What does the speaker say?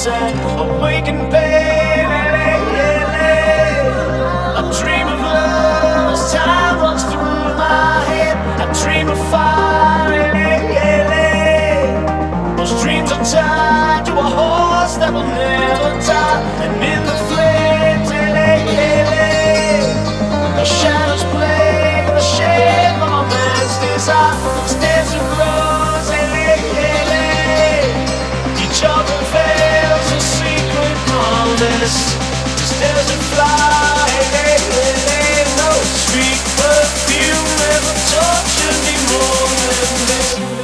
sunset, awaken, baby. I dream of love as time runs through my head. I dream of fire. Those dreams are tied to a horse that will never die, and in the flames, the shadows play the shape of a man's desire. It's dancing rose, each other fails a secret promise. Just doesn't fly, no sweet perfume never tortured me more than this.